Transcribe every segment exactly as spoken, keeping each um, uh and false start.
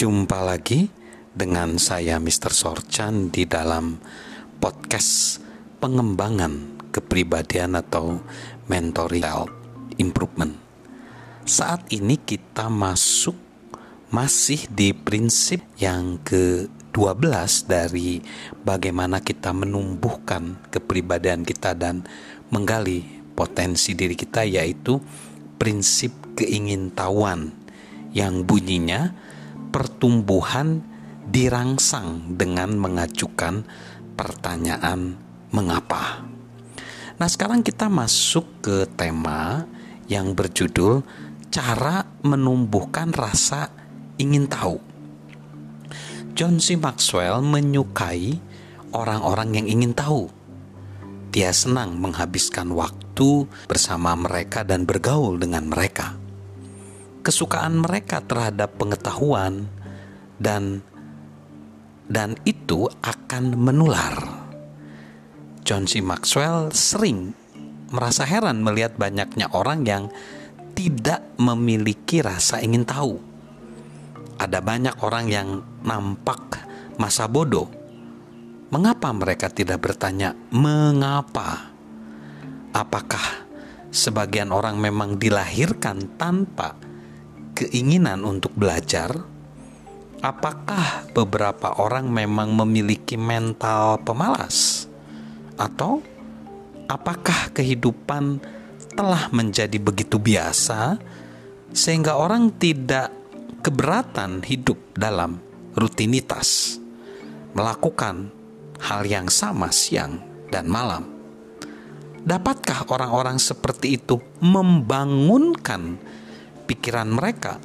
Jumpa lagi dengan saya mister Sorchan di dalam podcast pengembangan kepribadian atau mentoring improvement. Saat ini kita masuk masih di prinsip yang kedua belas dari bagaimana kita menumbuhkan kepribadian kita dan menggali potensi diri kita, yaitu prinsip keingintahuan yang bunyinya pertumbuhan dirangsang dengan mengajukan pertanyaan mengapa. Nah, sekarang kita masuk ke tema yang berjudul cara menumbuhkan rasa ingin tahu. John C. Maxwell menyukai orang-orang yang ingin tahu. Dia senang menghabiskan waktu bersama mereka dan bergaul dengan mereka. Kesukaan mereka terhadap pengetahuan dan dan itu akan menular. John C. Maxwell sering merasa heran melihat banyaknya orang yang tidak memiliki rasa ingin tahu. Ada banyak orang yang nampak masa bodoh. Mengapa mereka tidak bertanya mengapa? Apakah sebagian orang memang dilahirkan tanpa keinginan untuk belajar? Apakah beberapa orang memang memiliki mental pemalas? Atau apakah kehidupan telah menjadi begitu biasa sehingga orang tidak keberatan hidup dalam rutinitas, melakukan hal yang sama siang dan malam? Dapatkah orang-orang seperti itu membangunkan pikiran mereka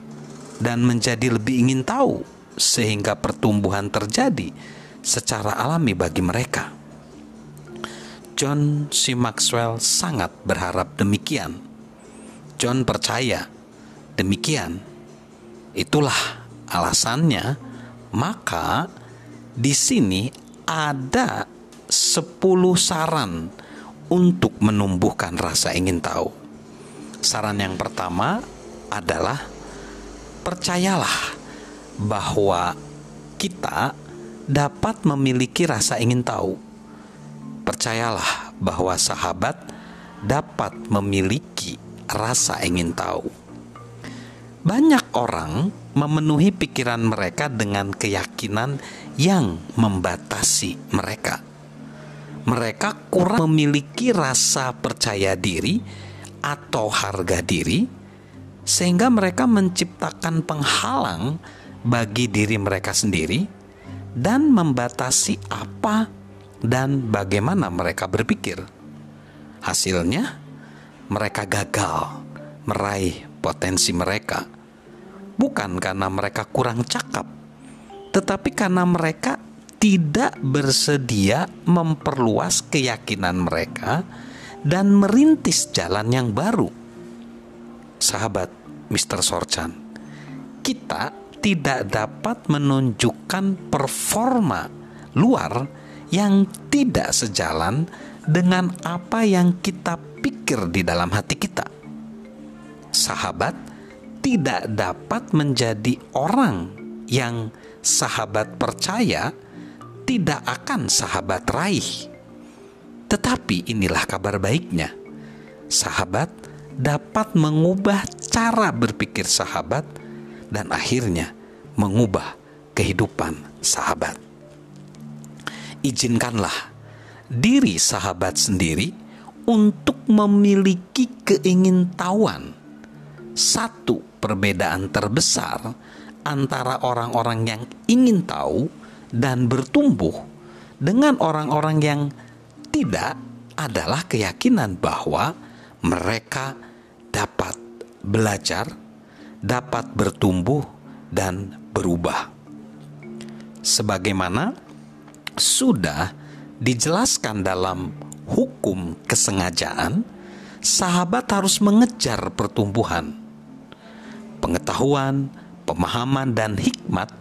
dan menjadi lebih ingin tahu sehingga pertumbuhan terjadi secara alami bagi mereka? John C. Maxwell sangat berharap demikian. John percaya demikian. Itulah alasannya, maka di sini ada sepuluh saran untuk menumbuhkan rasa ingin tahu. Saran yang pertama adalah percayalah bahwa kita dapat memiliki rasa ingin tahu. Percayalah bahwa sahabat dapat memiliki rasa ingin tahu. Banyak orang memenuhi pikiran mereka dengan keyakinan yang membatasi mereka. Mereka kurang memiliki rasa percaya diri atau harga diri, sehingga mereka menciptakan penghalang bagi diri mereka sendiri dan membatasi apa dan bagaimana mereka berpikir. Hasilnya, mereka gagal meraih potensi mereka, bukan karena mereka kurang cakap, tetapi karena mereka tidak bersedia memperluas keyakinan mereka dan merintis jalan yang baru. Sahabat mister Sorchan, kita tidak dapat menunjukkan performa luar yang tidak sejalan dengan apa yang kita pikir di dalam hati kita. Sahabat tidak dapat menjadi orang yang sahabat percaya tidak akan sahabat raih. Tetapi inilah kabar baiknya, sahabat dapat mengubah cara berpikir sahabat dan akhirnya mengubah kehidupan sahabat. Izinkanlah diri sahabat sendiri untuk memiliki keingintahuan. Satu perbedaan terbesar antara orang-orang yang ingin tahu dan bertumbuh dengan orang-orang yang tidak adalah keyakinan bahwa mereka dapat belajar, dapat bertumbuh, dan berubah. Sebagaimana sudah dijelaskan dalam hukum kesengajaan, sahabat harus mengejar pertumbuhan. Pengetahuan, pemahaman, dan hikmat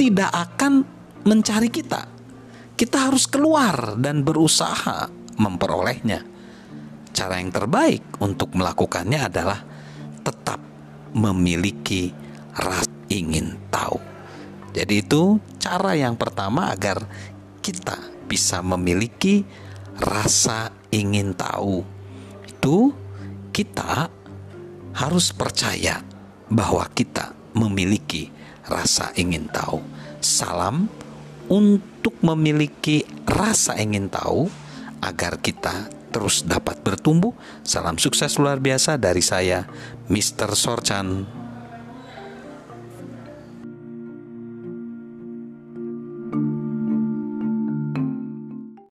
tidak akan mencari kita. Kita harus keluar dan berusaha memperolehnya. Cara yang terbaik untuk melakukannya adalah tetap memiliki rasa ingin tahu. Jadi itu cara yang pertama agar kita bisa memiliki rasa ingin tahu. Itu kita harus percaya bahwa kita memiliki rasa ingin tahu. Salam untuk memiliki rasa ingin tahu agar kita terus dapat bertumbuh. Salam sukses luar biasa dari saya, mister Sorchan.